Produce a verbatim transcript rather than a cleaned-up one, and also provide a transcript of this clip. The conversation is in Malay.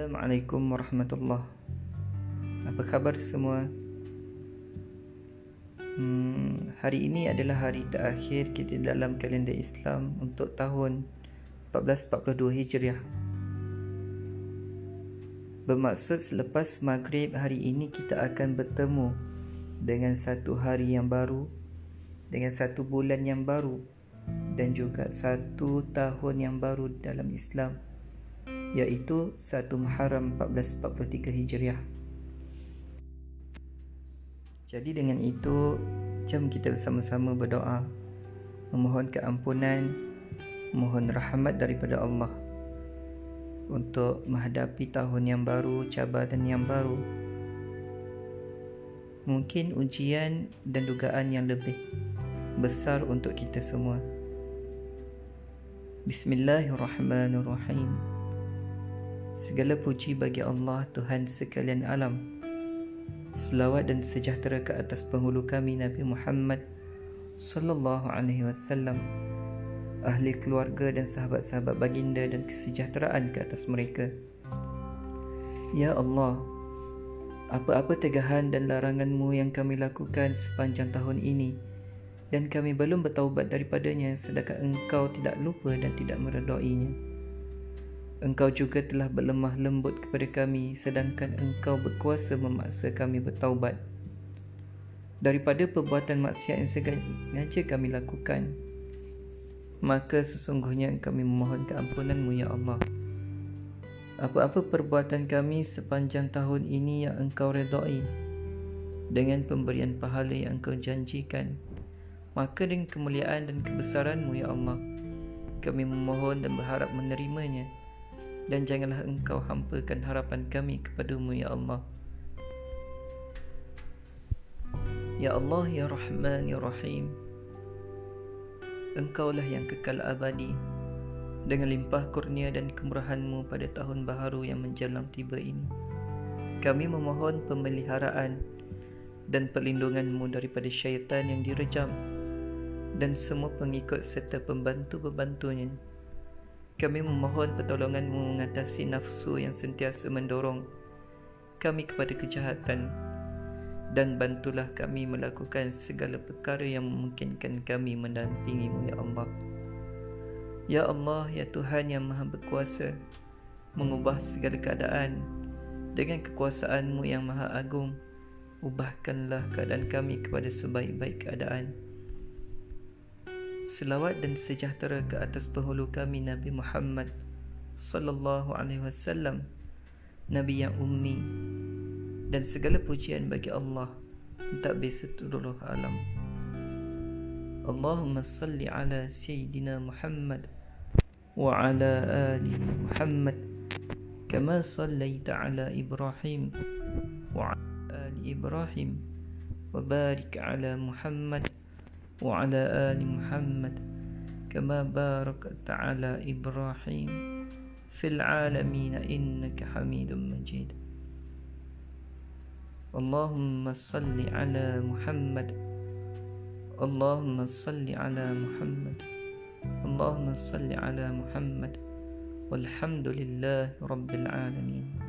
Assalamualaikum warahmatullahi. Apa khabar semua? Hmm, hari ini adalah hari terakhir kita dalam kalender Islam untuk tahun empat belas empat puluh dua Hijriah. Bermaksud selepas maghrib hari ini kita akan bertemu dengan satu hari yang baru, dengan satu bulan yang baru dan juga satu tahun yang baru dalam Islam, iaitu satu Muharram empat belas empat puluh tiga Hijriah. Jadi dengan itu, jom kita bersama-sama berdoa, memohon keampunan, memohon rahmat daripada Allah untuk menghadapi tahun yang baru, cabaran yang baru, mungkin ujian dan dugaan yang lebih besar untuk kita semua. Bismillahirrahmanirrahim. Segala puji bagi Allah, Tuhan sekalian alam. Selawat dan sejahtera ke atas penghulu kami Nabi Muhammad Sallallahu Alaihi Wasallam, ahli keluarga dan sahabat-sahabat baginda, dan kesejahteraan ke atas mereka. Ya Allah, apa-apa tegahan dan larangan-Mu yang kami lakukan sepanjang tahun ini dan kami belum bertaubat daripadanya, sedangkan Engkau tidak lupa dan tidak meredoinya. Engkau juga telah berlemah lembut kepada kami, sedangkan Engkau berkuasa memaksa kami bertaubat daripada perbuatan maksiat yang sengaja kami lakukan. Maka sesungguhnya kami memohon keampunan-Mu ya Allah. Apa-apa perbuatan kami sepanjang tahun ini yang Engkau redai dengan pemberian pahala yang Engkau janjikan, maka dengan kemuliaan dan kebesaran-Mu ya Allah, kami memohon dan berharap menerimanya. Dan janganlah Engkau hampakan harapan kami kepada-Mu ya Allah. Ya Allah, ya Rahman, ya Rahim, Engkaulah yang kekal abadi. Dengan limpah kurnia dan kemurahan-Mu pada tahun baharu yang menjelang tiba ini, kami memohon pemeliharaan dan perlindungan-Mu daripada syaitan yang direjam dan semua pengikut serta pembantu-pembantunya. Kami memohon pertolongan-Mu mengatasi nafsu yang sentiasa mendorong kami kepada kejahatan, dan bantulah kami melakukan segala perkara yang memungkinkan kami mendampingi-Mu ya Allah. Ya Allah, ya Tuhan yang Maha Berkuasa, mengubah segala keadaan dengan kekuasaan-Mu yang Maha Agung. Ubahkanlah keadaan kami kepada sebaik-baik keadaan. Selawat dan sejahtera ke atas penghulu kami Nabi Muhammad Sallallahu Alaihi Wasallam, Nabi yang ummi, dan segala pujian bagi Allah tak biasa seluruh alam. Allahumma salli ala Sayyidina Muhammad wa ala ali Muhammad kama sallaita ala Ibrahim wa ala ali Ibrahim wa barik ala Muhammad وعلى آل محمد كما باركت على إبراهيم في العالمين إنك حميد مجيد اللهم صل على محمد اللهم صل على محمد اللهم صل على محمد والحمد لله رب العالمين.